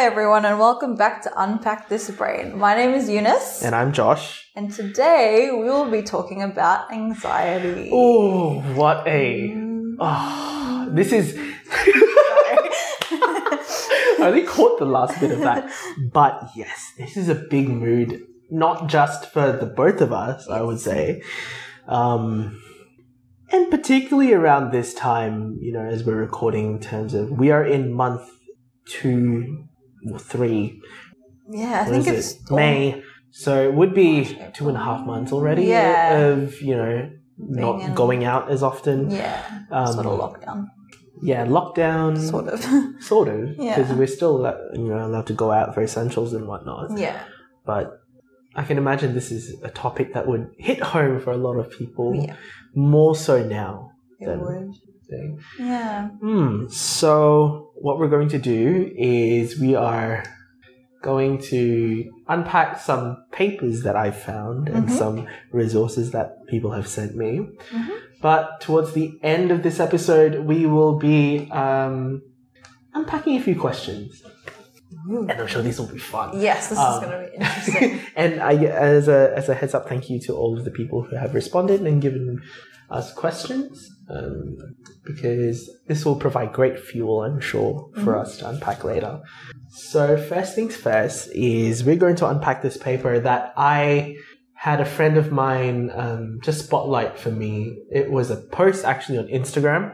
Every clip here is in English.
Hi everyone and welcome back to Unpack This Brain. My name is Eunice. And I'm Josh. And today we will be talking about anxiety. Ooh, what a... Oh, this is... I only caught the last bit of that. But yes, this is a big mood, not just for the both of us, yes. I would say. And particularly around this time, you know, as we're recording in terms of... We are in month 2... or 3. Yeah, I think it's May. So it would be 2.5 months already of, you know, not going out as often. Yeah, sort of lockdown. Yeah, lockdown. Sort of. Yeah. Because we're still, you know, allowed to go out for essentials and whatnot. Yeah. But I can imagine this is a topic that would hit home for a lot of people. Yeah. More so now. It would. Yeah. So what we're going to do is we are going to unpack some papers that I found and some resources that people have sent me. But towards the end of this episode, we will be unpacking a few questions. And I'm sure these will be fun. Yes, this is going to be interesting. And as a heads up, thank you to all of the people who have responded and given us questions. Because this will provide great fuel, I'm sure, for us to unpack later. So first things first is we're going to unpack this paper that I had a friend of mine just spotlight for me. It was a post actually on Instagram.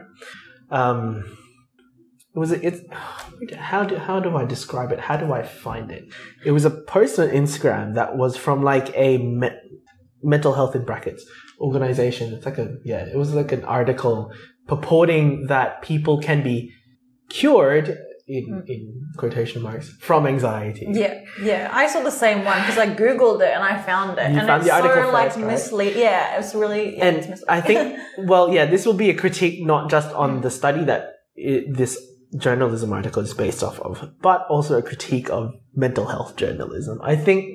How do I describe it? How do I find it? It was a post on Instagram that was from like a mental health in brackets organization. It's like it was like an article purporting that people can be cured in quotation marks from anxiety. Yeah. I saw the same one because I googled it and I found it. Misleading. Yeah, it's really it's misleading. I think this will be a critique not just on the study that this journalism article is based off of, but also a critique of mental health journalism. I think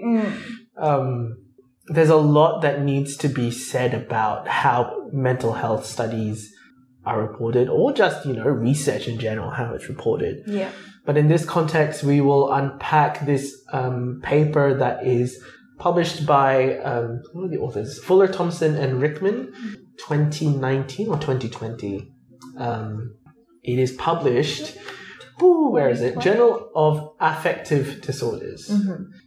there's a lot that needs to be said about how mental health studies are reported, or just, you know, research in general, how it's reported. Yeah. But in this context, we will unpack this paper that is published by what are the authors? Fuller, Thomson, and Rickman, 2019 or 2020. It is published. Where is it? Journal of Affective Disorders.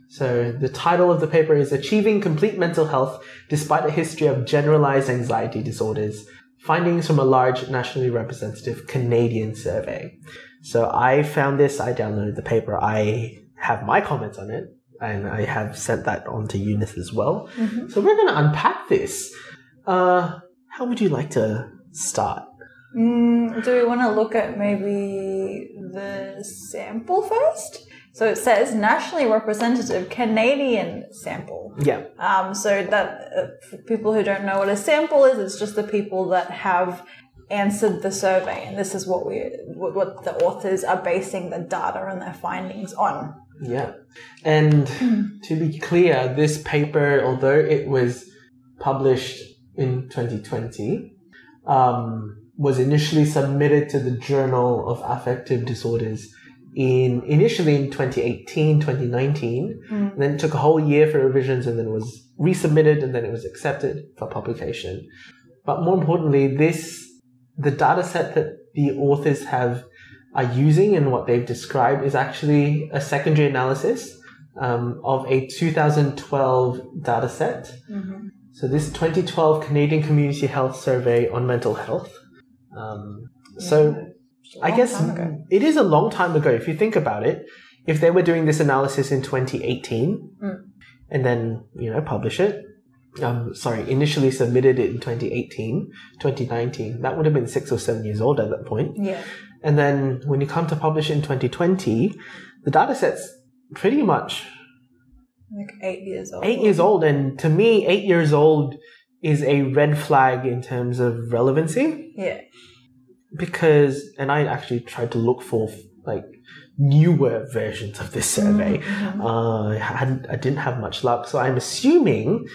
So the title of the paper is Achieving Complete Mental Health Despite a History of Generalized Anxiety Disorders, Findings from a Large Nationally Representative Canadian Survey. So I found this, I downloaded the paper, I have my comments on it, and I have sent that on to Eunice as well. So we're going to unpack this. How would you like to start? Do we want to look at maybe the sample first? So it says nationally representative Canadian sample. Yeah. So that for people who don't know what a sample is, it's just the people that have answered the survey, and this is what the authors are basing the data and their findings on. Yeah. And to be clear, this paper, although it was published in 2020, was initially submitted to the Journal of Affective Disorders initially in 2018, 2019, and then it took a whole year for revisions, and then it was resubmitted, and then it was accepted for publication. But more importantly, the data set that the authors are using and what they've described is actually a secondary analysis of a 2012 data set. So this 2012 Canadian Community Health Survey on mental health. So I guess it is a long time ago. If you think about it, if they were doing this analysis in 2018 and then, you know, initially submitted it in 2018, 2019, that would have been 6 or 7 years old at that point. Yeah. And then when you come to publish it in 2020, the data set's pretty much like 8 years old. 8 years old. And to me, 8 years old is a red flag in terms of relevancy. Yeah. Because, and I actually tried to look for like newer versions of this survey. I didn't have much luck. So I'm assuming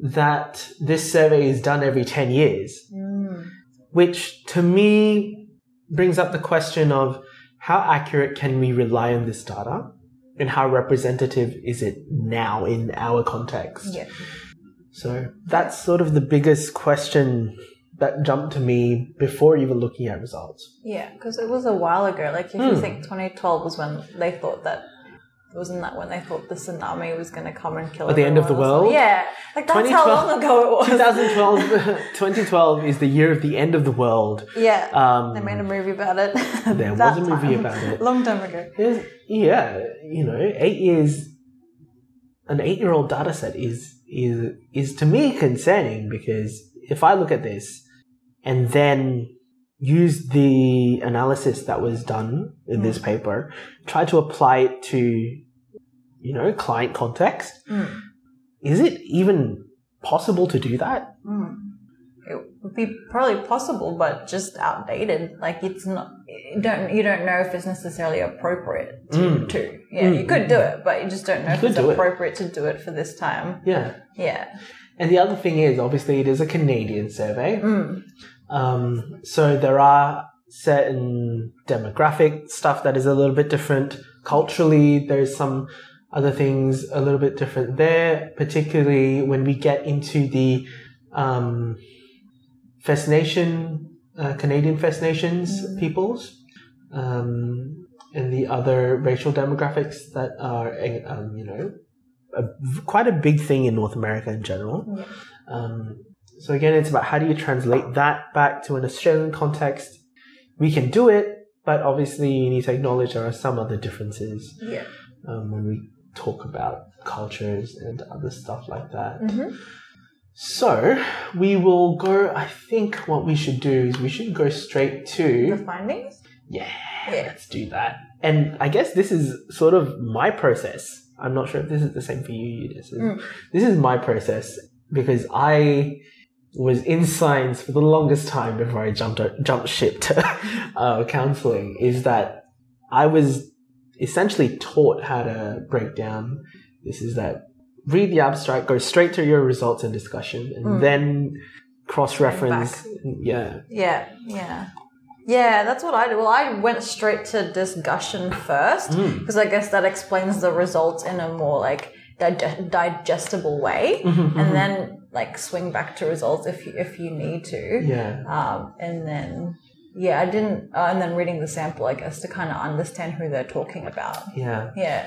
that this survey is done every 10 years, which to me brings up the question of how accurate can we rely on this data? and how representative is it now in our context? Yeah. So that's sort of the biggest question that jumped to me before even looking at results. Yeah, because it was a while ago. Like, if you think 2012 was when they thought that, wasn't that when they thought the tsunami was going to come and kill everyone? At the end of the world? Yeah. Like, that's how long ago it was. 2012 is the year of the end of the world. Yeah. They made a movie about it. There was a movie about it. Long time ago. Yeah. You know, 8 years, an 8-year-old data set is to me concerning, because if I look at this and then use the analysis that was done in this paper, try to apply it to, you know, client context, is it even possible to do that? It would be probably possible, but just outdated. Like, it's not, you don't know if it's necessarily appropriate to. Yeah, you could do it, but you just don't know if it's appropriate to do it for this time. Yeah. Yeah. And the other thing is, obviously, it is a Canadian survey. So there are certain demographic stuff that is a little bit different. Culturally, there's some other things a little bit different there, particularly when we get into the First Nation, Canadian First Nations peoples, and the other racial demographics that are, you know, quite a big thing in North America in general. So again, it's about how do you translate that back to an Australian context? We can do it, but obviously you need to acknowledge there are some other differences when we talk about cultures and other stuff like that. So we will go, I think what we should do is we should go straight to... The findings? Yeah, let's do that. And I guess this is sort of my process. I'm not sure if this is the same for you, Eunice. This is my process, because I was in science for the longest time before I jumped ship to counselling, is that I was essentially taught how to break down. This is that read the abstract, go straight to your results and discussion, and then cross-reference. Yeah, that's what I did. Well, I went straight to discussion first, because I guess that explains the results in a more like digestible way, and then like swing back to results if you need to. Yeah. And then I didn't, and then reading the sample, I guess, to kind of understand who they're talking about. Yeah. Yeah.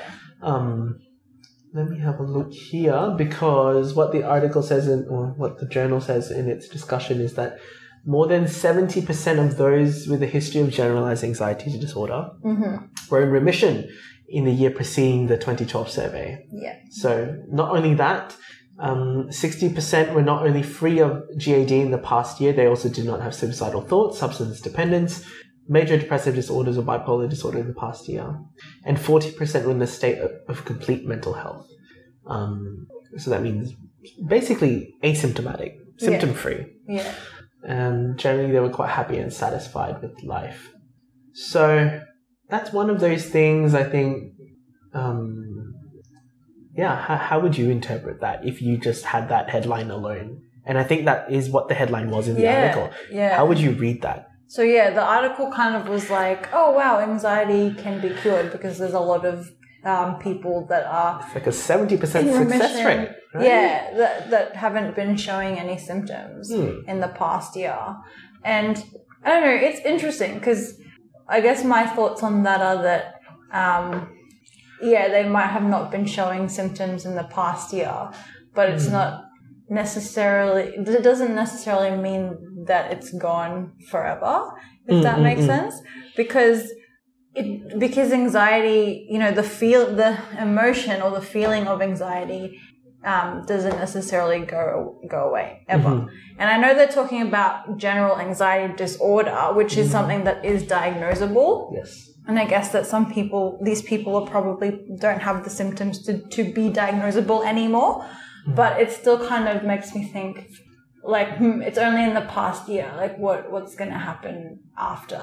Let me have a look here, because what the article says or what the journal says in its discussion is that more than 70% of those with a history of generalized anxiety disorder were in remission in the year preceding the 2012 survey. Yeah. So not only that, 60% were not only free of GAD in the past year, they also did not have suicidal thoughts, substance dependence, major depressive disorders or bipolar disorder in the past year. And 40% were in a state of complete mental health. So that means basically asymptomatic, symptom-free. Yeah. And generally they were quite happy and satisfied with life. So that's one of those things, I think, how would you interpret that if you just had that headline alone? And I think that is what the headline was in the article. Yeah. How would you read that? So the article kind of was like, oh wow, anxiety can be cured, because there's a lot of people that are... It's like a 70% success rate. Right? Yeah, that haven't been showing any symptoms in the past year. And I don't know, it's interesting, because I guess my thoughts on that are that, they might have not been showing symptoms in the past year, but it's not necessarily... It doesn't necessarily mean that it's gone forever, if that makes sense. Because anxiety, you know, the emotion or the feeling of anxiety doesn't necessarily go away ever. And I know they're talking about general anxiety disorder, which is something that is diagnosable. Yes. And I guess that these people are probably don't have the symptoms to be diagnosable anymore. But it still kind of makes me think, like, it's only in the past year. Like, what's going to happen after?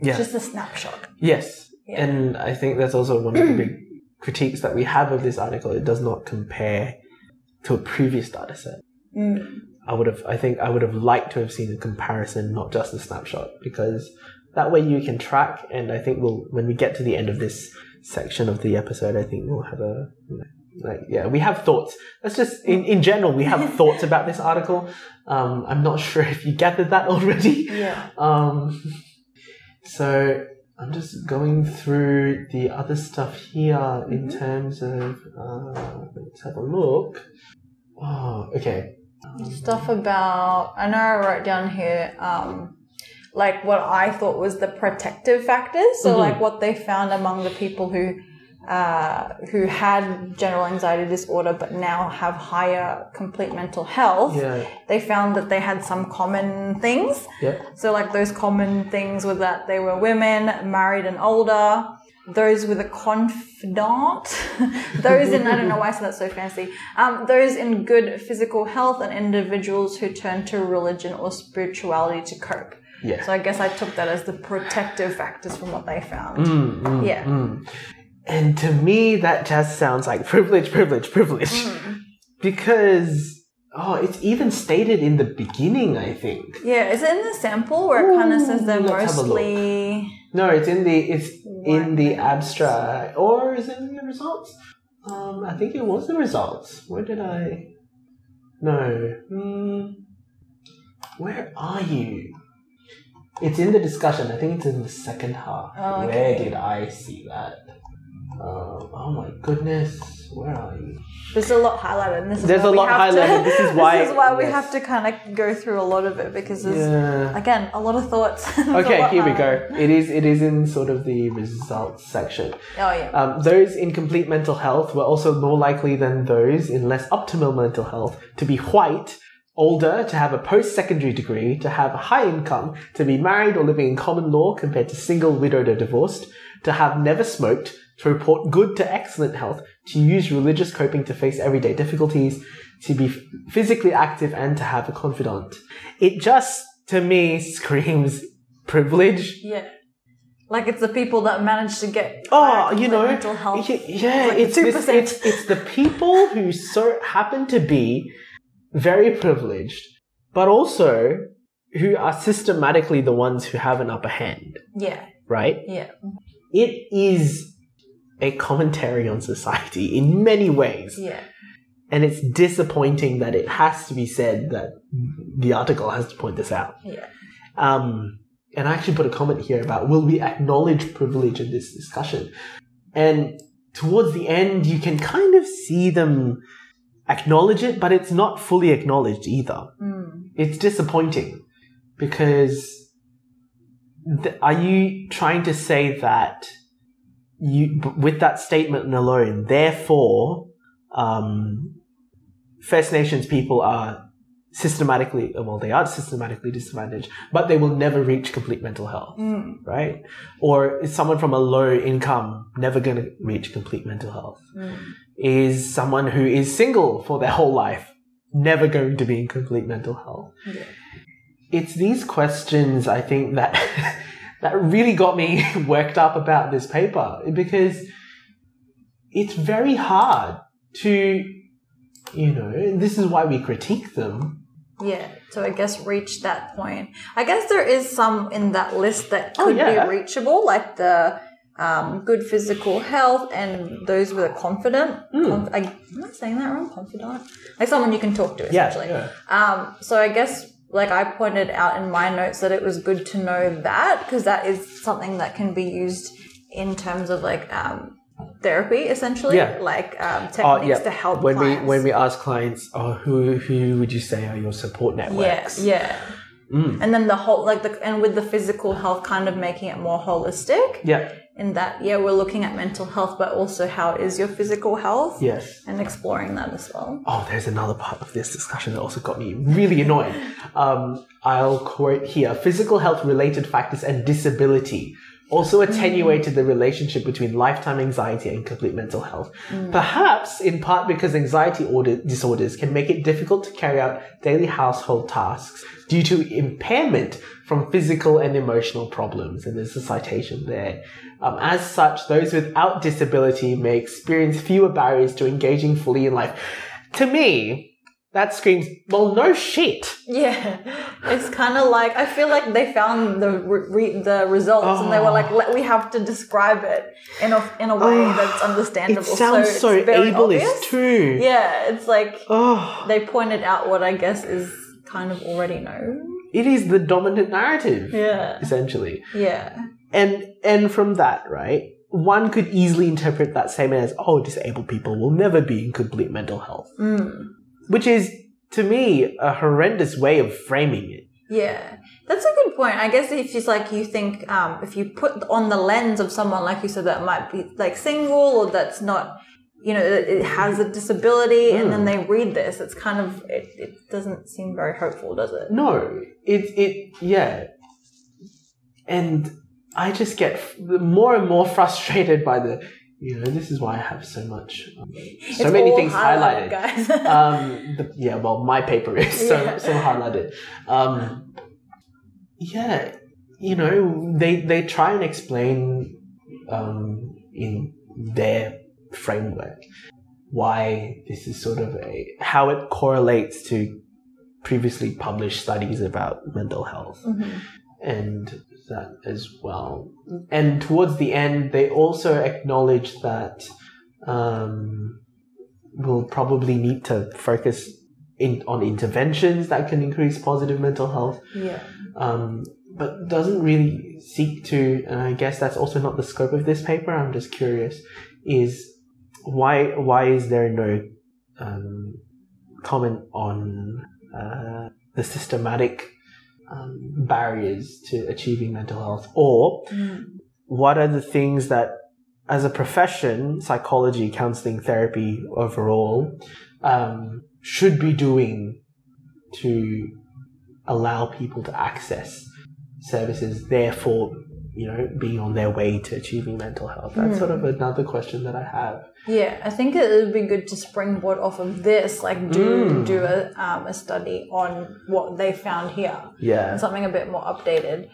Yeah. Just a snapshot. Yes. Yeah. And I think that's also one of the big critiques that we have of this article. It does not compare to a previous data set. I think I would have liked to have seen a comparison, not just a snapshot, because that way you can track. And I think when we get to the end of this section of the episode, I think we'll have a, we have thoughts. That's just, in general, we have thoughts about this article. I'm not sure if you gathered that already. Yeah. So I'm just going through the other stuff here in terms of, let's have a look. Oh, okay. Stuff about, I know I wrote down here, like what I thought was the protective factors. So like what they found among the people who had general anxiety disorder but now have higher complete mental health, they found that they had some common things. So like those common things were that they were women, married and older, those with a confidant, those in, I don't know why I said that so fancy, those in good physical health, and individuals who turn to religion or spirituality to cope. So I guess I took that as the protective factors from what they found. And to me, that just sounds like privilege. Because, it's even stated in the beginning, I think. Is it in the sample where it kind of says they're mostly... No, it's in the abstract. Or is it in the results? I think it was the results. Where did I... No. Where are you? It's in the discussion. I think it's in the second half. Where did I see that? Oh my goodness, where are you? There's a lot highlighted. This is why we have to kind of go through a lot of it, because there's, again, a lot of thoughts. Okay, here we go. It is in sort of the results section. Those in complete mental health were also more likely than those in less optimal mental health to be white, older, to have a post-secondary degree, to have a high income, to be married or living in common law compared to single, widowed or divorced, to have never smoked, to report good to excellent health, to use religious coping to face everyday difficulties, to be physically active, and to have a confidant. It just, to me, screams privilege. Yeah. Like it's the people that manage to get mental health. It's the people who so happen to be very privileged, but also who are systematically the ones who have an upper hand. Yeah. Right? Yeah. It is a commentary on society in many ways. Yeah. And it's disappointing that it has to be said, that the article has to point this out. Yeah. And I actually put a comment here about, will we acknowledge privilege in this discussion? And towards the end, you can kind of see them acknowledge it, but it's not fully acknowledged either. It's disappointing, because are you trying to say that with that statement alone, therefore, First Nations people are systematically disadvantaged, but they will never reach complete mental health, right? Or is someone from a low income never going to reach complete mental health? Is someone who is single for their whole life never going to be in complete mental health? Yeah. It's these questions, I think, that... that really got me worked up about this paper, because it's very hard to, this is why we critique them. Yeah. So I guess reach that point. I guess there is some in that list that could be reachable, like the good physical health and those with a confidant. I'm not saying that wrong, confidant. Like someone you can talk to, essentially. So I guess... like I pointed out in my notes that it was good to know that, because that is something that can be used in terms of like therapy, essentially, like techniques to help clients. When we ask clients, who would you say are your support networks? And then the whole and with the physical health, kind of making it more holistic. Yeah. In that, we're looking at mental health, but also how is your physical health? Yes. And exploring that as well. Oh, there's another part of this discussion that also got me really annoyed. I'll quote here, physical health related factors and disability also attenuated the relationship between lifetime anxiety and complete mental health. Perhaps in part because anxiety disorders can make it difficult to carry out daily household tasks due to impairment from physical and emotional problems. And there's a citation there. As such, those without disability may experience fewer barriers to engaging fully in life. To me, that screams, well, no shit. Yeah. It's kind of like, I feel like they found the results and they were like, we have to describe it in a way that's understandable. It sounds so it's very ableist obvious. Too. Yeah. It's like they pointed out what I guess is kind of already known. It is the dominant narrative. Yeah. Essentially. Yeah. And from that, right? One could easily interpret that statement as, disabled people will never be in complete mental health. Mm. Which is, to me, a horrendous way of framing it. Yeah. That's a good point. I guess if it's like you think, if you put on the lens of someone, like you said, that might be like single or that's not, you know, it has a disability and then they read this, it's kind of, it doesn't seem very hopeful, does it? No. Yeah. And I just get more and more frustrated by the, you know, this is why I have so many things highlighted. Guys. My paper is so highlighted. You know, they try and explain in their framework why this is sort of how it correlates to previously published studies about mental health. Mm-hmm. And that as well. And towards the end, they also acknowledge that we'll probably need to focus on interventions that can increase positive mental health. Yeah. But doesn't really seek to, and I guess that's also not the scope of this paper, I'm just curious, is why is there no comment on the systematic barriers to achieving mental health, or what are the things that as a profession, psychology, counselling, therapy overall, should be doing to allow people to access services, therefore, you know, being on their way to achieving mental health. That's sort of another question that I have. Yeah, I think it would be good to springboard off of this, like do a study on what they found here. Yeah. Something a bit more updated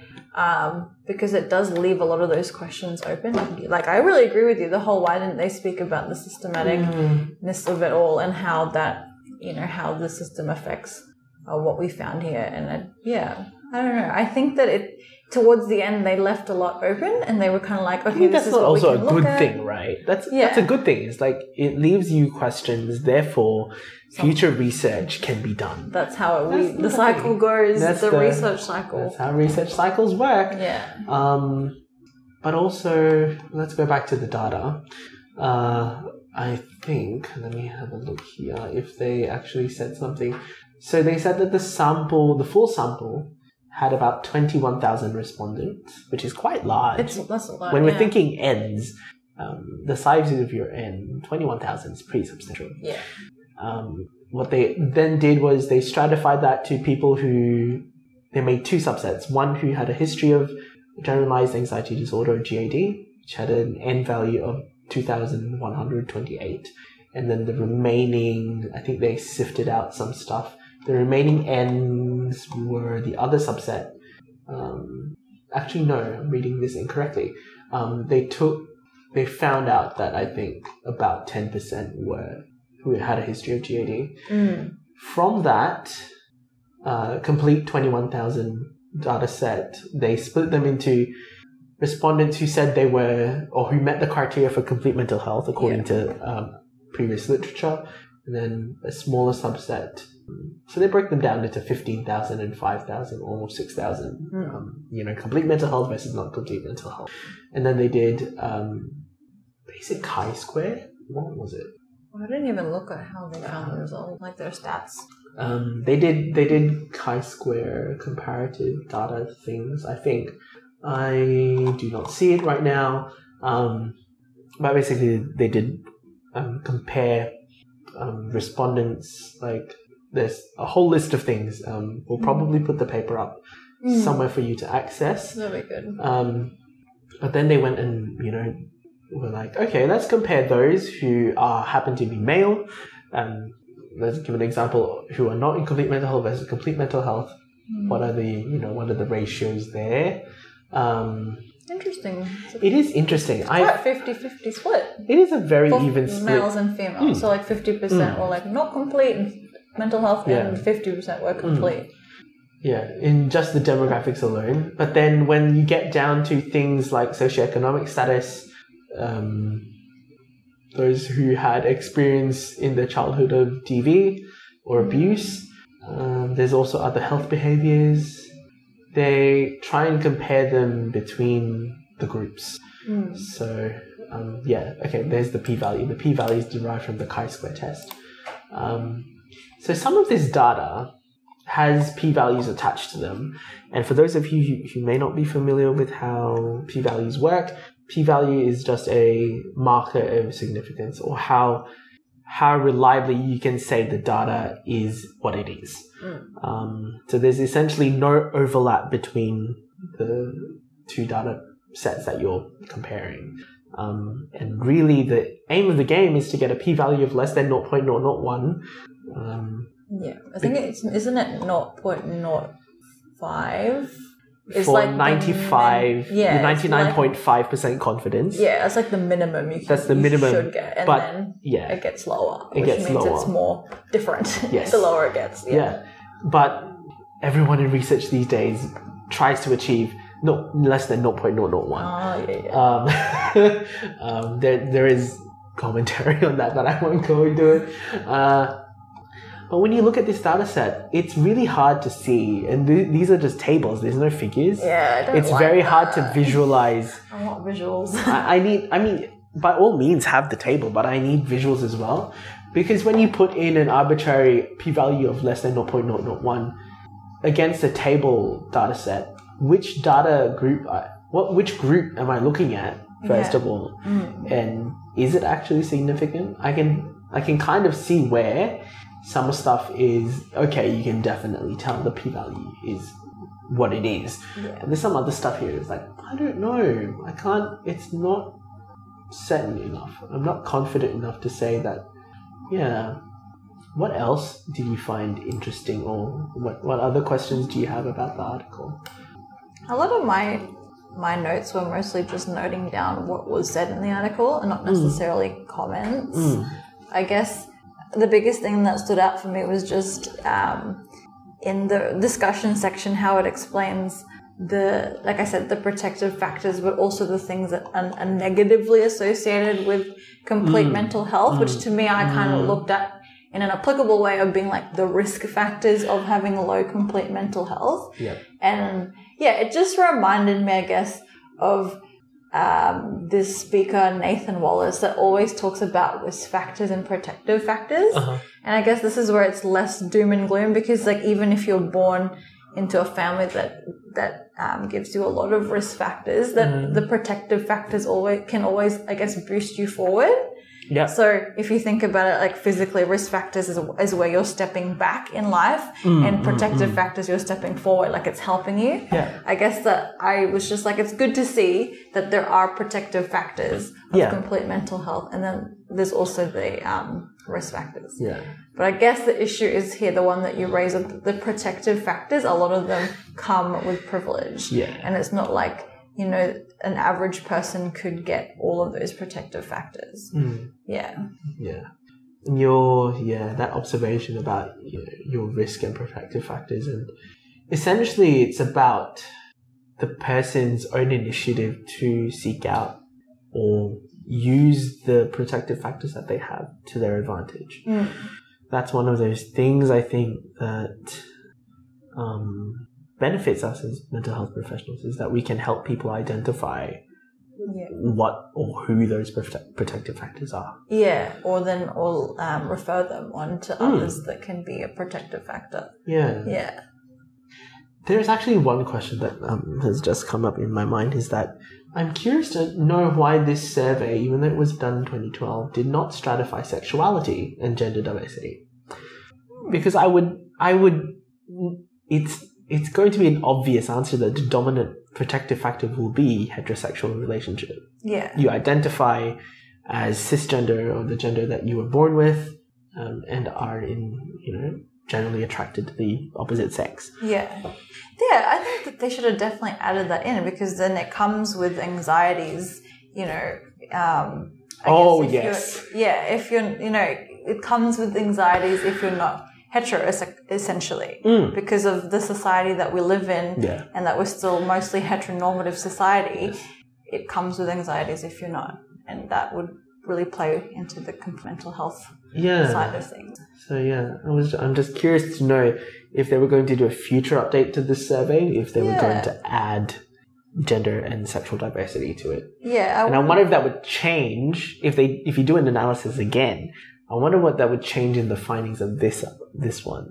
because it does leave a lot of those questions open. Like, I really agree with you, the whole why didn't they speak about the systematicness of it all and how that, you know, how the system affects what we found here. And I don't know. I think that towards the end, they left a lot open and they were kind of like, okay, I think that's also a good thing, right? That's a good thing. It's like, it leaves you questions, therefore, future research can be done. That's how the cycle goes, the research cycle. That's how research cycles work. Yeah. But also, let's go back to the data. I think, let me have a look here, if they actually said something. So they said that the full sample, had about 21,000 respondents, which is quite large. That's a lot. When we're thinking ends, the size of your end, 21,000 is pretty substantial. Yeah. What they then did was they stratified that to people who, they made two subsets. One who had a history of generalized anxiety disorder, or GAD, which had an N value of 2,128. And then the remaining, I think they sifted out some stuff. The remaining N's were the other subset. Actually, no, I'm reading this incorrectly. They found out that I think about 10% were who had a history of GAD. Mm. From that complete 21,000 data set, they split them into respondents who said they were or who met the criteria for complete mental health according to previous literature, and then a smaller subset. So they broke them down into 15,000 and 5,000, almost 6,000. You know, complete mental health versus not complete mental health. And then they did basic chi-square. What was it? Well, I didn't even look at how they found the result, like their stats. They did chi-square comparative data things, I think. I do not see it right now. But basically, they did compare respondents, like... There's a whole list of things. We'll probably put the paper up somewhere for you to access. That'll be good. But then they went and, you know, were like, okay, let's compare those who happen to be male. Let's give an example who are not in complete mental health versus complete mental health. Mm. What are the ratios there? Interesting. It is interesting. It's quite 50-50 split. It is a very even split. Males and females. So like 50% were like not complete and mental health and 50% were complete. Yeah, in just the demographics alone. But then when you get down to things like socioeconomic status, those who had experience in their childhood of DV or abuse, there's also other health behaviours. They try and compare them between the groups. So, there's the p-value. The p-value is derived from the chi-square test. So some of this data has p-values attached to them. And for those of you who may not be familiar with how p-values work, p-value is just a marker of significance, or how reliably you can say the data is what it is. So there's essentially no overlap between the two data sets that you're comparing. And really the aim of the game is to get a p-value of less than 0.001. I think isn't it 0.05? It's for like 95, 99.5% confidence. Yeah, that's like the minimum you should get. And but then it gets lower, which means it's more different the lower it gets. Yeah. But everyone in research these days tries to achieve less than 0.001. There is commentary on that, but I won't go into it. But when you look at this data set, it's really hard to see. And these are just tables. There's no figures. Yeah, I don't It's like very that. Hard to visualize. I want visuals. I mean, by all means, have the table, but I need visuals as well. Because when you put in an arbitrary p-value of less than 0.001 against a table data set, which group am I looking at, first of all? And is it actually significant? I can kind of see where some stuff is okay, you can definitely tell the p-value is what it is. Yeah. And there's some other stuff here that's like, I don't know. I can't, it's not certain enough. I'm not confident enough to say that. Yeah. What else did you find interesting, or what other questions do you have about the article? A lot of my notes were mostly just noting down what was said in the article and not necessarily comments. I guess the biggest thing that stood out for me was just in the discussion section how it explains the, like I said, the protective factors, but also the things that are negatively associated with complete mental health, which to me I kind of looked at in an applicable way of being like the risk factors of having low complete mental health. Yep. And it just reminded me, I guess, of this speaker, Nathan Wallace, that always talks about risk factors and protective factors. And I guess this is where it's less doom and gloom, because like even if you're born into a family that gives you a lot of risk factors, that the protective factors can always I guess boost you forward. Yeah. So if you think about it, like physically, risk factors is where you're stepping back in life, and protective factors you're stepping forward, like it's helping you. Yeah. I guess that I was just like, it's good to see that there are protective factors of complete mental health, and then there's also the risk factors. Yeah. But I guess the issue is here, the one that you raise, the protective factors, a lot of them come with privilege. Yeah. And it's not like, an average person could get all of those protective factors. And that observation about your risk and protective factors, and essentially it's about the person's own initiative to seek out or use the protective factors that they have to their advantage. That's one of those things I think that benefits us as mental health professionals, is that we can help people identify what or who those protective factors are. Yeah, or then refer them on to others that can be a protective factor. Yeah. Yeah. There's actually one question that has just come up in my mind, is that I'm curious to know why this survey, even though it was done in 2012, did not stratify sexuality and gender diversity. Because it's going to be an obvious answer that the dominant protective factor will be heterosexual relationship. Yeah. You identify as cisgender, or the gender that you were born with, and are generally attracted to the opposite sex. Yeah. Yeah, I think that they should have definitely added that in, because then it comes with anxieties, I guess if you're, it comes with anxieties if you're not hetero essentially because of the society that we live in and that we're still mostly heteronormative society. It comes with anxieties if you're not, and that would really play into the mental health side of things. So I'm just curious to know if they were going to do a future update to this survey, if they were going to add gender and sexual diversity to it. I wonder if that would change if you do an analysis again. I wonder what that would change in the findings of this one.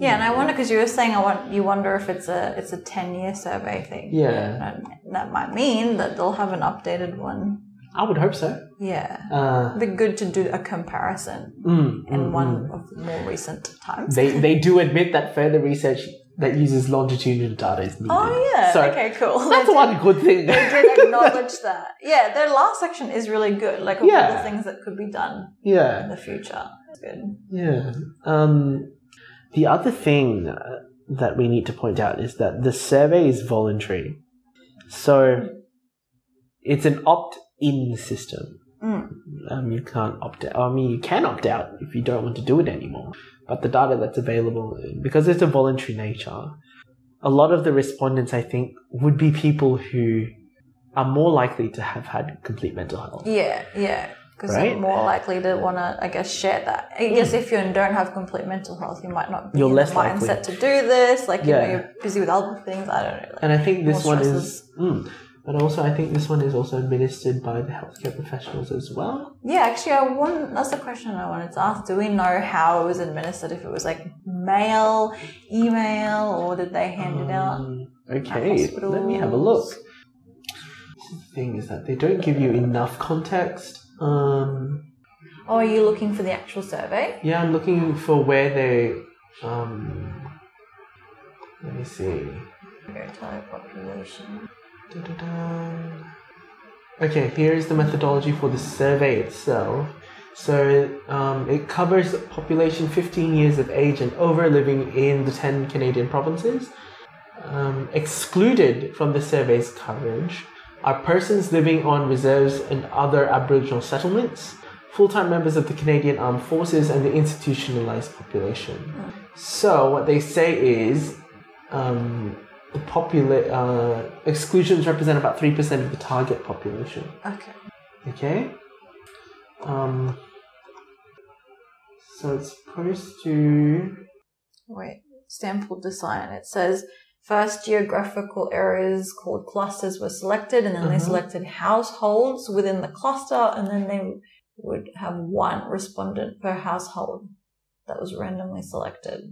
And I wonder, because you were saying you wonder if it's a 10-year survey thing. And that might mean that they'll have an updated one. I would hope so. It'd be good to do a comparison in one of the more recent times. They do admit that further research that uses longitudinal data is needed. Oh, yeah. So okay, cool. That's one good thing. They did acknowledge that. Yeah, their last section is really good, like all the things that could be done in the future. That's good. Yeah. The other thing that we need to point out is that the survey is voluntary. So it's an opt-in system. You can't opt out. I mean, you can opt out if you don't want to do it anymore. But the data that's available, because it's a voluntary nature, a lot of the respondents, I think, would be people who are more likely to have had complete mental health. Because they're more likely to want to, I guess, share that. I guess if you don't have complete mental health, you might not be in the mindset to do this. Like, you're busy with other things. I don't know. Like, and I think this one is... But also, I think this one is also administered by the healthcare professionals as well. Yeah, actually, that's the question I wanted to ask. Do we know how it was administered? If it was like mail, email, or did they hand it out? Okay, let me have a look. The thing is that they don't give you enough context. Are you looking for the actual survey? Yeah, I'm looking for where they... let me see. Stereotype population... Okay, here is the methodology for the survey itself. So it covers population 15 years of age and over living in the 10 Canadian provinces. Excluded from the survey's coverage are persons living on reserves and other Aboriginal settlements, full-time members of the Canadian Armed Forces, and the institutionalised population. So what they say is... the exclusions represent about 3% of the target population. Okay. So it's supposed to... Wait, sample design. It says first geographical areas called clusters were selected, and then they selected households within the cluster, and then they would have one respondent per household that was randomly selected.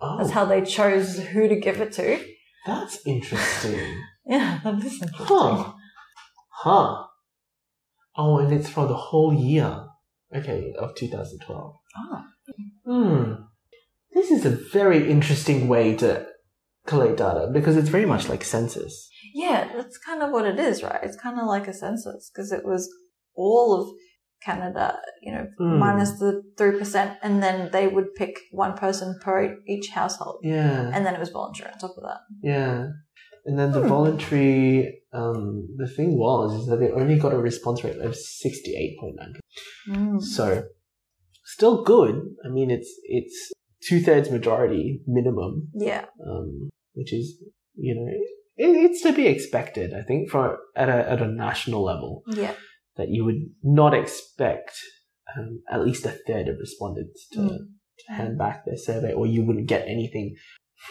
Oh. That's how they chose who to give it to. That's interesting. That is interesting. Huh. Oh, and it's for the whole year. Okay, of 2012. This is a very interesting way to collate data, because it's very much like census. Yeah, that's kind of what it is, right? It's kind of like a census, because it was all of Canada, minus the 3%, and then they would pick one person per each household. And then it was voluntary on top of that. And then the voluntary, the thing was, is that they only got a response rate of 68.9%. So, still good. I mean, it's 2/3 majority minimum. Which is, it's to be expected, I think, at a national level. That you would not expect at least 1/3 of respondents to hand back their survey, or you wouldn't get anything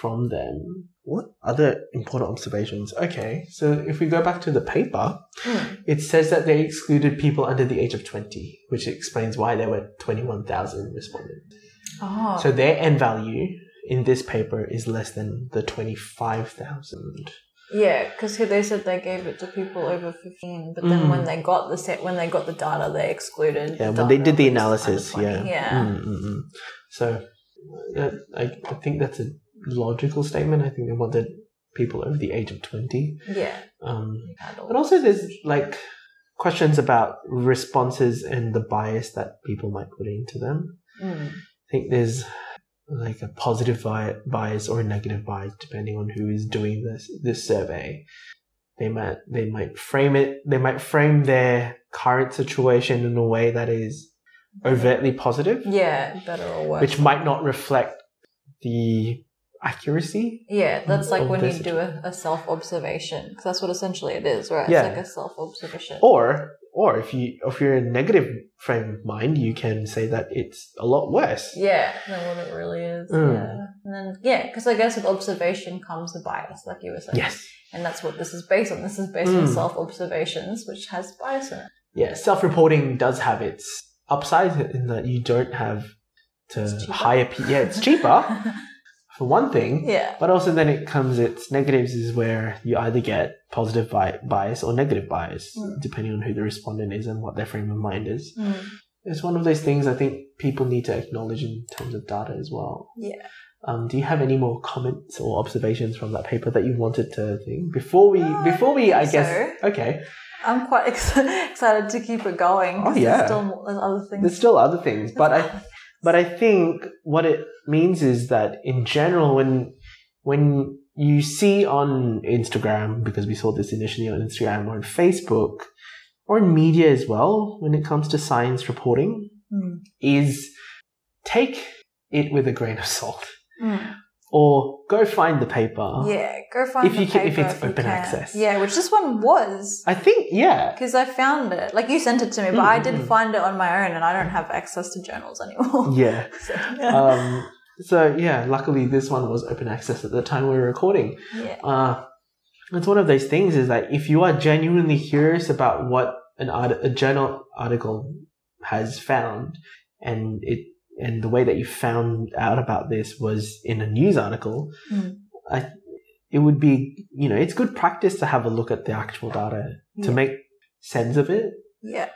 from them. What other important observations? Okay, so if we go back to the paper, it says that they excluded people under the age of 20, which explains why there were 21,000 respondents. So their end value in this paper is less than the 25,000. Because they said they gave it to people over 15, but then when they got the data, they excluded. When they did the analysis, So, I think that's a logical statement. I think they wanted people over the age of 20. But also, there's like questions about responses and the bias that people might put into them. I think there's like a positive bias or a negative bias, depending on who is doing this survey. They might frame their current situation in a way that is overtly positive. Yeah, better or worse. Which might not reflect the accuracy. Yeah, that's like when you do a self-observation, because that's what essentially it is, right? Yeah. It's like a self-observation. Or if you're in a negative frame of mind, you can say that it's a lot worse. Yeah, than what it really is. Mm. Yeah. And then, yeah, because I guess with observation comes the bias, like you were saying. Yes. And that's what this is based on. This is based on self-observations, which has bias in it. Yeah, self-reporting does have its upside in that you don't have to hire people. Yeah, it's cheaper for one thing. Yeah. But also then its negatives is where you either get positive bias or negative bias, depending on who the respondent is and what their frame of mind is. Mm. It's one of those things I think people need to acknowledge in terms of data as well. Yeah. Do you have any more comments or observations from that paper that you wanted to think before we, I guess? Okay. I'm quite excited to keep it going. Oh yeah. There's still other things, but I think what it means is that in general, when you see on Instagram, because we saw this initially on Instagram or on Facebook or in media as well, when it comes to science reporting, is take it with a grain of salt. Mm. Or go find the paper. Yeah, go find the paper. If it's open access. Yeah, which this one was. I think, yeah. Because I found it. Like, you sent it to me, but I did find it on my own, and I don't have access to journals anymore. Yeah. So, luckily this one was open access at the time we were recording. Yeah. It's one of those things is that if you are genuinely curious about what a journal article has found, and the way that you found out about this was in a news article, it would be, it's good practice to have a look at the actual data to make sense of it. Yeah.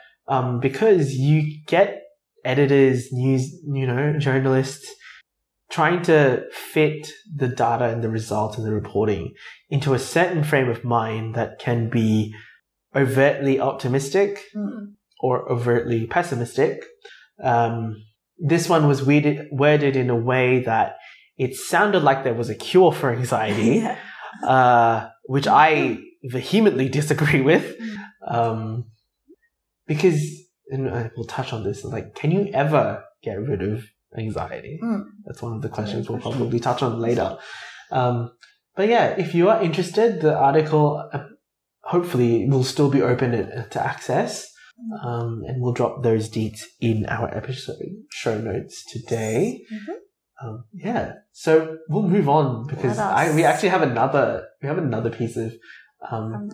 Because you get editors, journalists trying to fit the data and the results and the reporting into a certain frame of mind that can be overtly optimistic or overtly pessimistic. This one was worded in a way that it sounded like there was a cure for anxiety, which I vehemently disagree with. Because, and we'll touch on this, like, can you ever get rid of anxiety? Mm. That's one of the questions we'll probably touch on later. But yeah, if you are interested, the article hopefully will still be open to access. And we'll drop those deets in our episode show notes today. Mm-hmm. So we'll move on because we actually have another piece of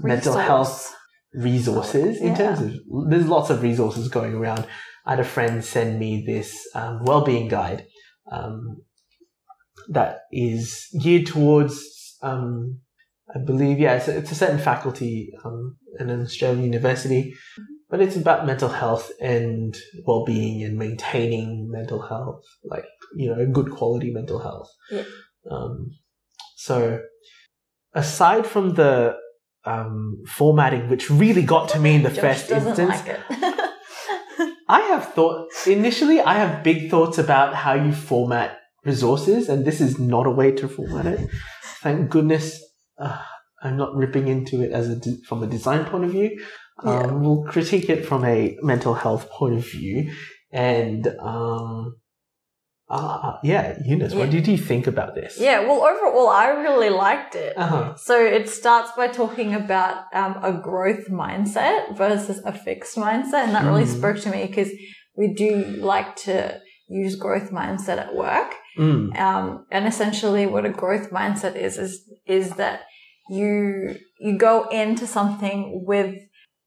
mental health resources in terms of there's lots of resources going around. I had a friend send me this wellbeing guide that is geared towards I believe it's a certain faculty in an Australian university. But it's about mental health and well-being and maintaining mental health, like, good quality mental health. Yeah. So aside from the formatting, which really got to me in the first instance, like I have big thoughts about how you format resources, and this is not a way to format it. Thank goodness I'm not ripping into it from a design point of view. We'll critique it from a mental health point of view. And, Eunice, what did you think about this? Yeah, well, overall, I really liked it. Uh-huh. So it starts by talking about a growth mindset versus a fixed mindset. And that really spoke to me because we do like to use growth mindset at work. Mm. And essentially what a growth mindset is that you go into something with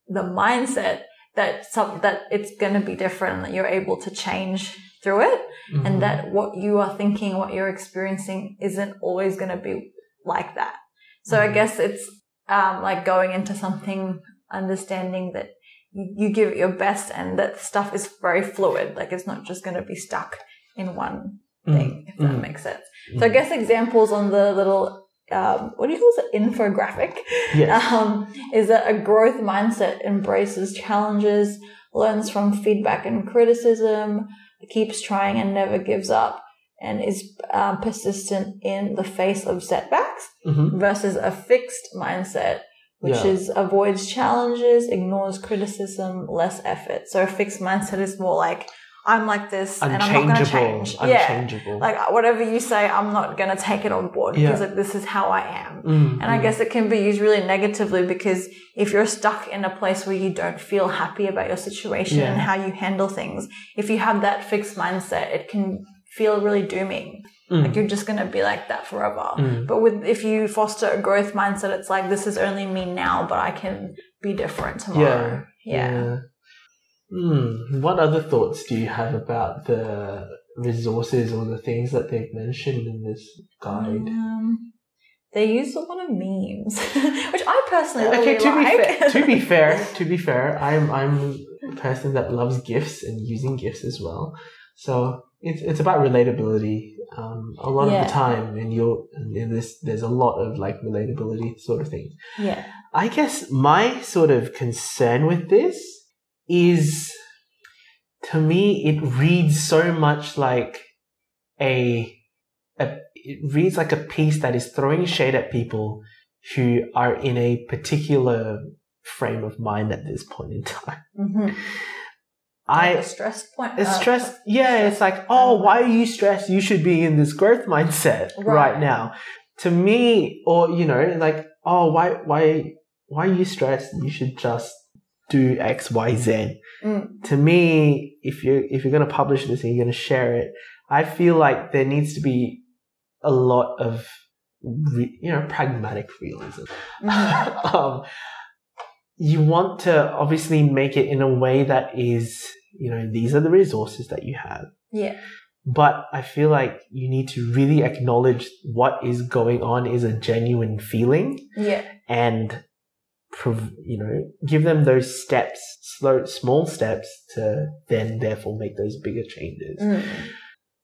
the mindset that it's going to be different and that you're able to change through it, and that what you are thinking, what you're experiencing isn't always going to be like that. So I guess it's like going into something, understanding that you give it your best and that stuff is very fluid. Like, it's not just going to be stuck in one thing, if that makes sense. So I guess examples on the little what do you call it? Infographic. Yes. Is that a growth mindset embraces challenges, learns from feedback and criticism, keeps trying and never gives up, and is persistent in the face of setbacks, versus a fixed mindset, which is avoids challenges, ignores criticism, less effort. So a fixed mindset is more like, I'm like this and I'm not going to change. Unchangeable. Like whatever you say, I'm not going to take it on board because like, this is how I am. And I guess it can be used really negatively because if you're stuck in a place where you don't feel happy about your situation and how you handle things, if you have that fixed mindset, it can feel really dooming. Like you're just going to be like that forever. But if you foster a growth mindset, it's like, this is only me now, but I can be different tomorrow. Yeah. What other thoughts do you have about the resources or the things that they've mentioned in this guide? They use a lot of memes, which I personally really like. To be fair, I'm a person that loves GIFs and using GIFs as well. So it's about relatability. A lot of the time, and there's a lot of like relatability sort of things. Yeah, I guess my sort of concern with this is, to me, it reads so much like a piece that is throwing shade at people who are in a particular frame of mind at this point in time. Mm-hmm. Like a stress point. It's like, why are you stressed? You should be in this growth mindset right now. To me, or like, why are you stressed? You should just do X, Y, Z. To me, if you're gonna publish this and you're gonna share it, I feel like there needs to be a lot of pragmatic realism. Mm-hmm. You want to obviously make it in a way that is, these are the resources that you have. Yeah. But I feel like you need to really acknowledge what is going on is a genuine feeling. Yeah. And, give them those steps, small steps to then therefore make those bigger changes.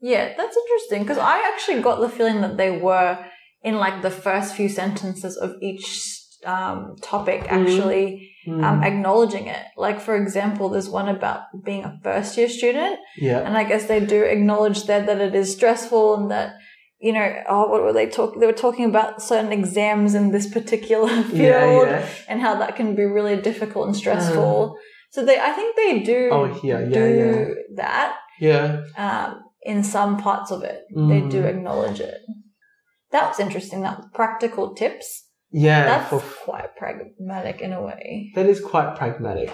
Yeah, that's interesting because I actually got the feeling that they were in like the first few sentences of each topic actually acknowledging it. Like, for example, there's one about being a first year student, and I guess they do acknowledge that it is stressful and that they were talking about certain exams in this particular field and how that can be really difficult and stressful, so I think they do that in some parts of it. They do acknowledge it. That was interesting, that practical tips. Yeah, that's quite pragmatic in a way. That is quite pragmatic,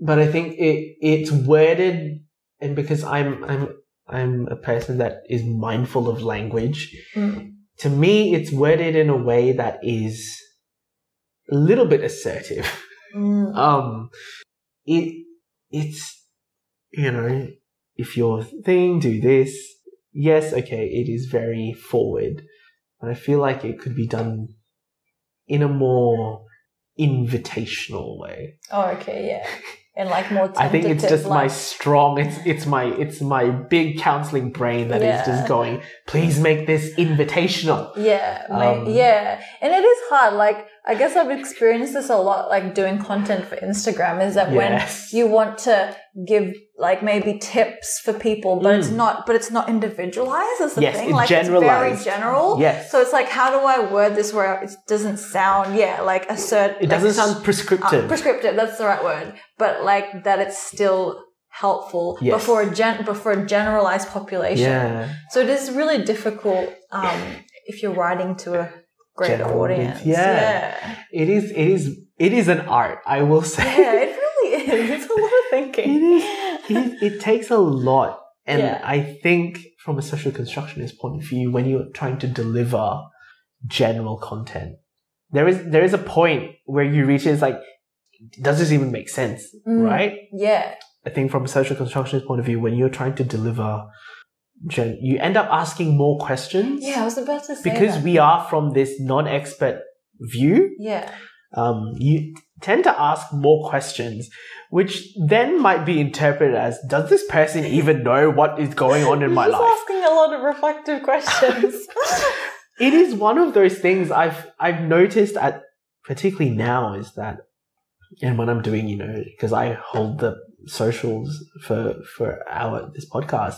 but I think it's worded, and because I'm a person that is mindful of language. To me, it's worded in a way that is a little bit assertive. It's if your thing, do this. Yes, okay, it is very forward, but I feel like it could be done in a more invitational way. Oh, okay, yeah. And like more I think it's just like, my big counselling brain that is just going, please make this invitational. Yeah, and it is hard. Like, I guess I've experienced this a lot, like doing content for Instagram, is that when you want to give like maybe tips for people, but it's not individualized. That's the thing. Like generalized. It's very general. Yes. So it's like, how do I word this where it doesn't sound, like assert. It doesn't sound prescriptive. Prescriptive. That's the right word. But like that, it's still helpful but for a generalized population. Yeah. So it is really difficult if you're writing to a great audience. Yeah. It is an art, I will say. Yeah, it really is. It's a lot of thinking. It takes a lot. And I think from a social constructionist point of view, when you're trying to deliver general content, there is a point where you reach it's like, does this even make sense? Right? Yeah. I think from a social constructionist point of view, when you're trying to deliver you end up asking more questions. Yeah, I was about to say because we are from this non-expert view. Yeah, you tend to ask more questions, which then might be interpreted as, does this person even know what is going on in my life? You're asking a lot of reflective questions. It is one of those things I've noticed at particularly now is that, and when I'm doing because I hold the socials for this podcast.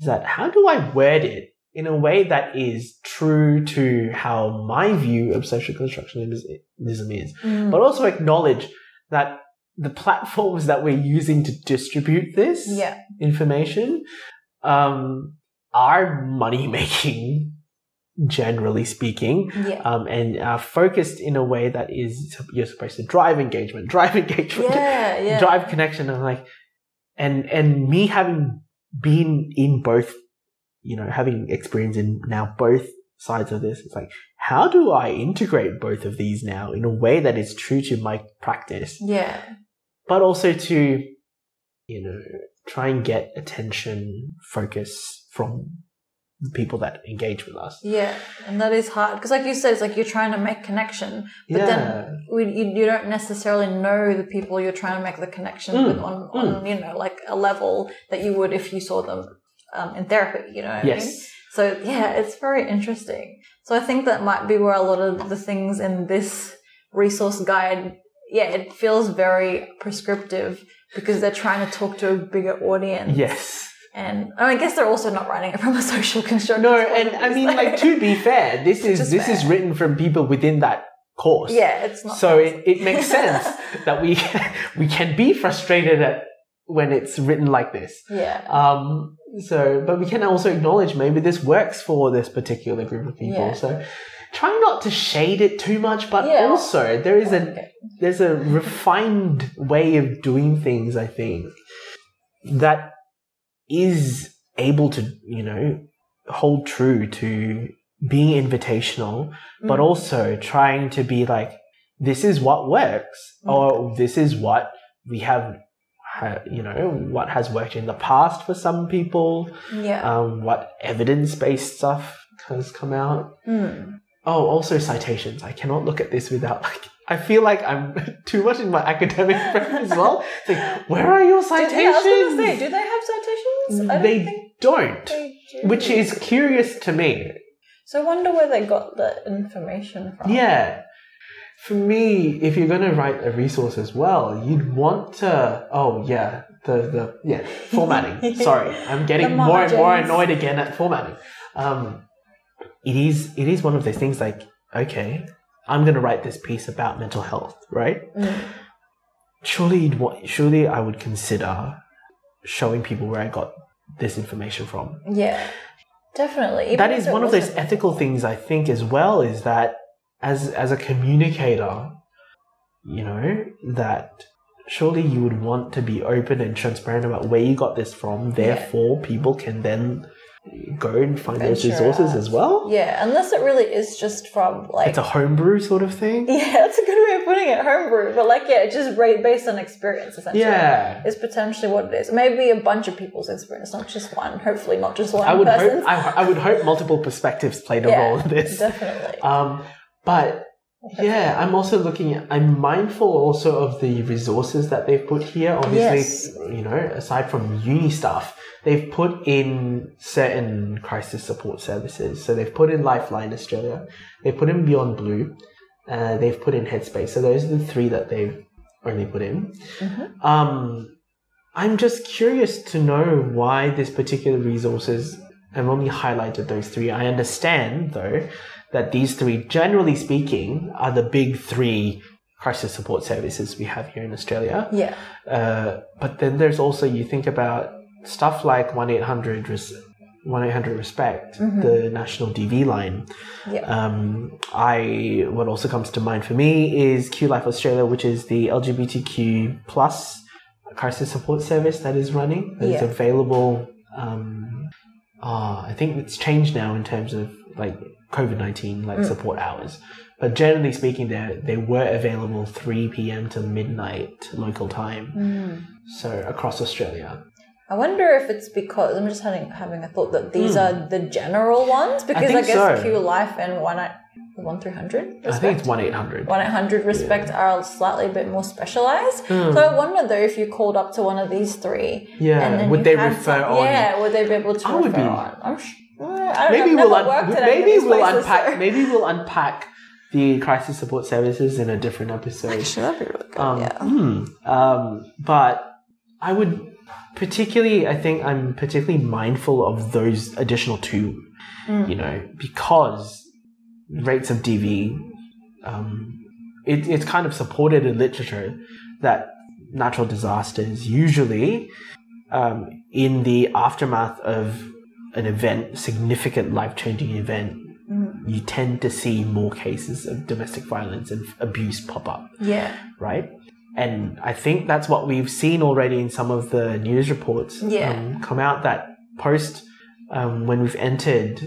Is that how do I word it in a way that is true to how my view of social constructionism is, but also acknowledge that the platforms that we're using to distribute this information are money-making, generally speaking, and are focused in a way that is, you're supposed to drive engagement, drive connection. And like, and me having been in both, you know, having experience in now both sides of this, it's like, how do I integrate both of these now in a way that is true to my practice? Yeah. But also to, you know, try and get attention, focus from the people that engage with us. Yeah, and that is hard because, like you said, it's like you're trying to make connection, but then you don't necessarily know the people you're trying to make the connection with on you know, like a level that you would if you saw them in therapy. You know what I mean? So yeah, it's very interesting. So I think that might be where a lot of the things in this resource guide, it feels very prescriptive, because they're trying to talk to a bigger audience. Yes. And I guess they're also not writing it from a social construct. No, and I mean, like, to be fair, this is written from people within that course. Yeah, it's not. So it makes sense that we can be frustrated at when it's written like this. Yeah. So, but we can also acknowledge maybe this works for this particular group of people. Yeah. So try not to shade it too much, but also there is there's a refined way of doing things, I think, that is able to, you know, hold true to being invitational, but also trying to be like, this is what works, or this is what we have, you know, what has worked in the past for some people, what evidence-based stuff has come out. Oh, also citations. I cannot look at this without, like, I feel like I'm too much in my academic brain as well. It's like, where are your citations? I was going to say, do they have citations? I don't think they do. Which is curious to me. So I wonder where they got the information from. Yeah. For me, if you're going to write a resource as well, you'd want to... Oh, yeah. The formatting. Sorry. I'm getting more and more annoyed again at formatting. It is one of those things like, okay... I'm going to write this piece about mental health, right? Surely I would consider showing people where I got this information from. Yeah, definitely. That is one of those ethical things, I think, as well, is that as a communicator, you know, that surely you would want to be open and transparent about where you got this from. Therefore, people can then... go and find those resources as well. Yeah, unless it really is just from like... It's a homebrew sort of thing. Yeah, that's a good way of putting it, homebrew. But like, yeah, it's just based on experience, essentially. Yeah. Is potentially what it is. Maybe a bunch of people's experience, not just one. Hopefully not just one person's. I would hope multiple perspectives played a role in this. Definitely. But yeah, I'm also I'm mindful also of the resources that they've put here. Obviously, you know, aside from uni stuff, they've put in certain crisis support services. So they've put in Lifeline Australia, they've put in Beyond Blue, they've put in Headspace. So those are the three that they've only put in. Mm-hmm. I'm just curious to know why this particular resources have only highlighted those three. I understand, though, that these three, generally speaking, are the big three crisis support services we have here in Australia. Yeah. But then there's also, you think about stuff like 1-800-RESPECT, the national DV line. Yeah. What also comes to mind for me is QLife Australia, which is the LGBTQ plus crisis support service that is running. That is available. I think it's changed now in terms of like COVID-19 support hours, but generally speaking, they were available 3 p.m. to midnight local time, so across Australia. I wonder if it's because I'm just having a thought that these are the general ones, because I guess QLife and 1300 Respect. I think it's 1800. 1800 Respect are slightly a bit more specialized. So I wonder though if you called up to one of these three, and would they refer on? Yeah, would they be able to refer on? I'm sure. Maybe we'll unpack the crisis support services in a different episode. Actually, that'd be really good. But I would I'm particularly mindful of those additional two, you know, because rates of DV, it's kind of supported in literature that natural disasters, usually in the aftermath of an event, significant life-changing event, you tend to see more cases of domestic violence and abuse pop up. Yeah. Right? And I think that's what we've seen already in some of the news reports come out, that post when we've entered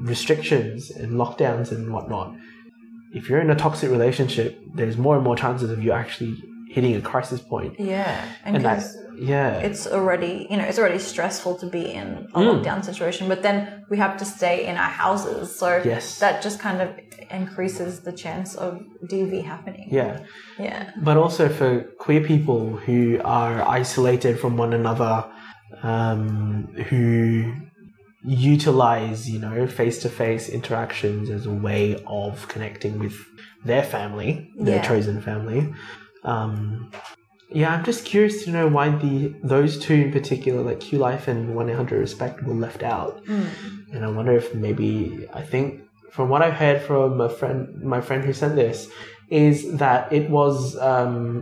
restrictions and lockdowns and whatnot, if you're in a toxic relationship, there's more and more chances of you actually hitting a crisis point. Yeah. And that's... Yeah, it's already, you know, it's already stressful to be in a lockdown situation, but then we have to stay in our houses, so that just kind of increases the chance of DV happening. Yeah. But also for queer people who are isolated from one another, who utilize, you know, face-to-face interactions as a way of connecting with their family, their chosen family. Yeah, I'm just curious to know why those two in particular, like QLife and 1-800-RESPECT, were left out. And I wonder if maybe, I think, from what I've heard from my friend who sent this, is that it was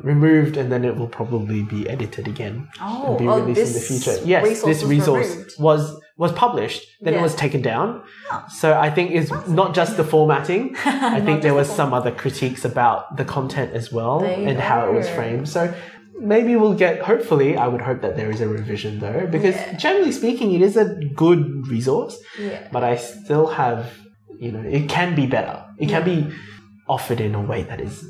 removed and then it will probably be edited again and be released in the future. Yes, this resource was published, then it was taken down. So I think it's not just the formatting. I think there was some other critiques about the content as well and how it was framed. So maybe we'll get, hopefully, I would hope that there is a revision though, because generally speaking, it is a good resource, but I still have, you know, it can be better. It can be offered in a way that is,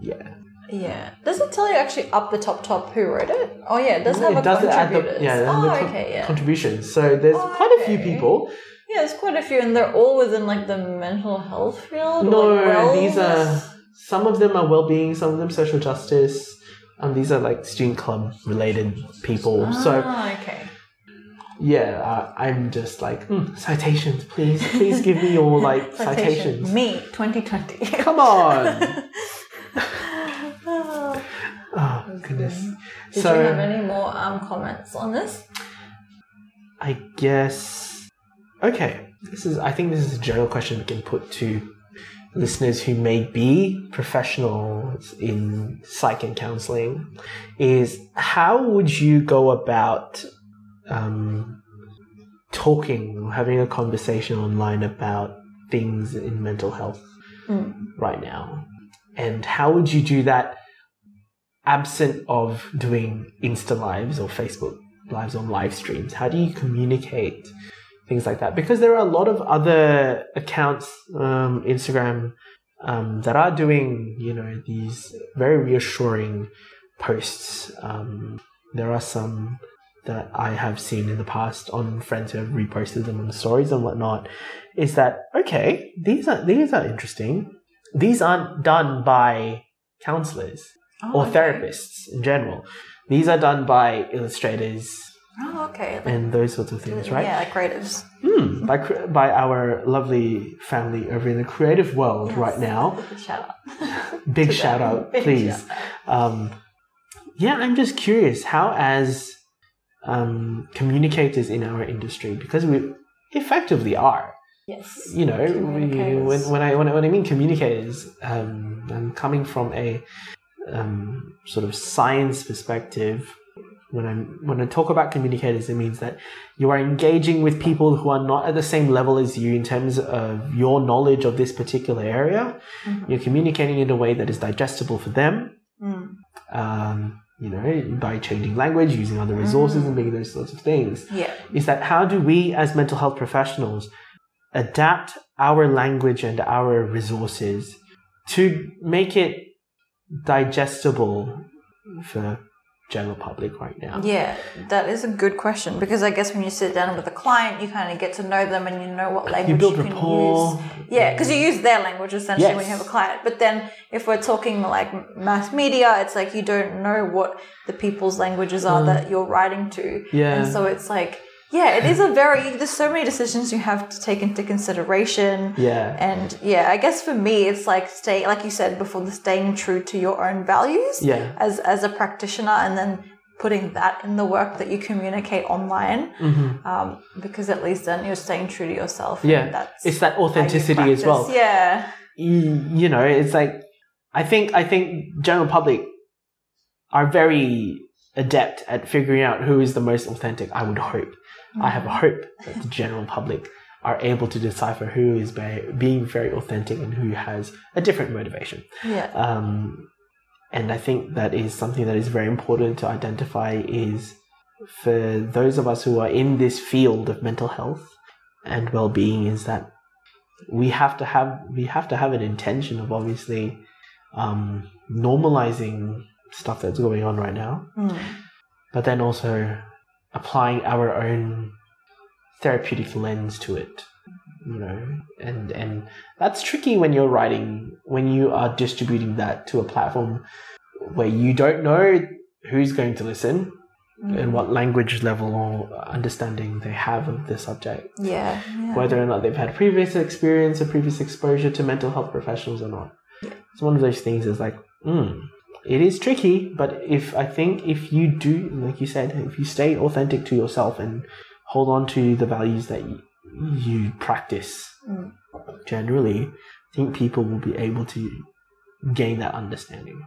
yeah. Does it tell you actually up the top who wrote it? Oh yeah, it does have a contributors. Contributions. So there's quite a few people. Yeah, there's quite a few, and they're all within like the mental health field. No, these are, some of them are well-being, some of them social justice, and these are like student club related people. Yeah, I'm just like, citations, please. Please give me your, like, citations. Me, 2020. Come on. Oh, goodness. Did you have any more comments on this? I guess... Okay. I think this is a general question we can put to listeners who may be professionals in psych and counselling, is how would you go about... talking or having a conversation online about things in mental health right now, and how would you do that absent of doing Insta lives or Facebook lives or live streams? How do you communicate things like that? Because there are a lot of other accounts, Instagram, that are doing, you know, these very reassuring posts. There are some that I have seen in the past on friends who have reposted them on stories and whatnot, is that, okay, these are interesting. These aren't done by counsellors or therapists in general. These are done by illustrators and those sorts of things, right? Yeah, like creatives. By our lovely family over in the creative world right now. Big shout out, please. Yeah, I'm just curious, how as... communicators in our industry, because we effectively are. Yes. You know, when I mean communicators, I'm coming from a sort of science perspective. When I talk about communicators, it means that you are engaging with people who are not at the same level as you in terms of your knowledge of this particular area. Mm-hmm. You're communicating in a way that is digestible for them. You know, by changing language, using other resources and doing those sorts of things. Yeah. Is that how do we as mental health professionals adapt our language and our resources to make it digestible for general public right now? Yeah, that is a good question, because I guess when you sit down with a client, you kind of get to know them and you know what language you build rapport. Use. Yeah, because you use their language essentially when you have a client. But then if we're talking like mass media, it's like you don't know what the people's languages are that you're writing to. Yeah. And so it's like, yeah, it is there's so many decisions you have to take into consideration. Yeah. And yeah, I guess for me, it's like like you said before, the staying true to your own values as a practitioner, and then putting that in the work that you communicate online, because at least then you're staying true to yourself. Yeah. And it's that authenticity as well. Yeah. You know, it's like, I think general public are very adept at figuring out who is the most authentic, I would hope. Mm-hmm. I have a hope that the general public are able to decipher who is being very authentic and who has a different motivation. Yeah. And I think that is something that is very important to identify is for those of us who are in this field of mental health and well-being is that we have to have an intention of obviously normalizing stuff that's going on right now, but then also applying our own therapeutic lens to it, you know, and that's tricky when you're writing, when you are distributing that to a platform where you don't know who's going to listen and what language level or understanding they have of the subject. Yeah, yeah. Whether or not they've had previous experience or previous exposure to mental health professionals or not. Yeah. It's one of those things is like, it is tricky, but if you do, like you said, if you stay authentic to yourself and hold on to the values that you practice generally, I think people will be able to gain that understanding.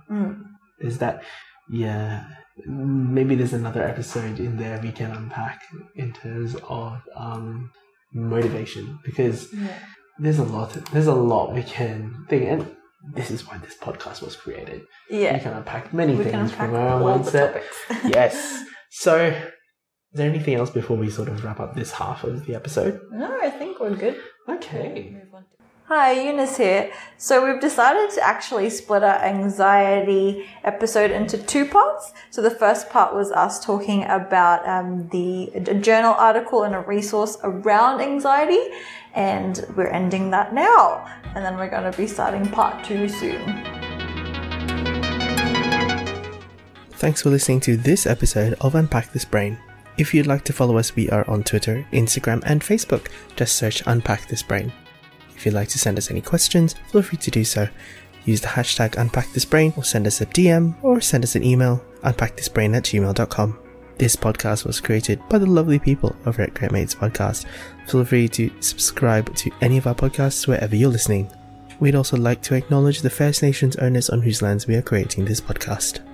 Is that... Yeah, maybe there's another episode in there we can unpack in terms of motivation, because there's a lot we can think, and this is why this podcast was created. Yeah, we can unpack many things from our mindset. Yes. So, is there anything else before we sort of wrap up this half of the episode? No, I think we're good. Okay. Hi, Eunice here. So we've decided to actually split our anxiety episode into two parts. So the first part was us talking about a journal article and a resource around anxiety, and we're ending that now. And then we're going to be starting part two soon. Thanks for listening to this episode of Unpack This Brain. If you'd like to follow us, we are on Twitter, Instagram, and Facebook. Just search Unpack This Brain. If you'd like to send us any questions, feel free to do so. Use the hashtag unpackthisbrain or send us a DM or send us an email, unpackthisbrain@gmail.com. This podcast was created by the lovely people over at Great Mates Podcast. Feel free to subscribe to any of our podcasts wherever you're listening. We'd also like to acknowledge the First Nations owners on whose lands we are creating this podcast.